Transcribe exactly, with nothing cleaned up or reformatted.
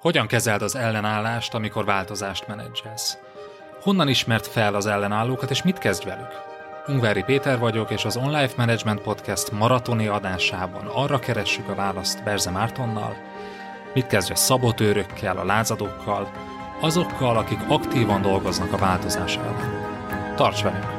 Hogyan kezeld az ellenállást, amikor változást menedzselsz? Honnan ismert fel az ellenállókat, és mit kezdj velük? Ungvéri Péter vagyok, és az Onlife Management Podcast maratoni adásában arra keressük a választ Berze Mártonnal, mit kezdj a szabotőrökkel, a lázadókkal, azokkal, akik aktívan dolgoznak a változás ellen. Tarts velünk!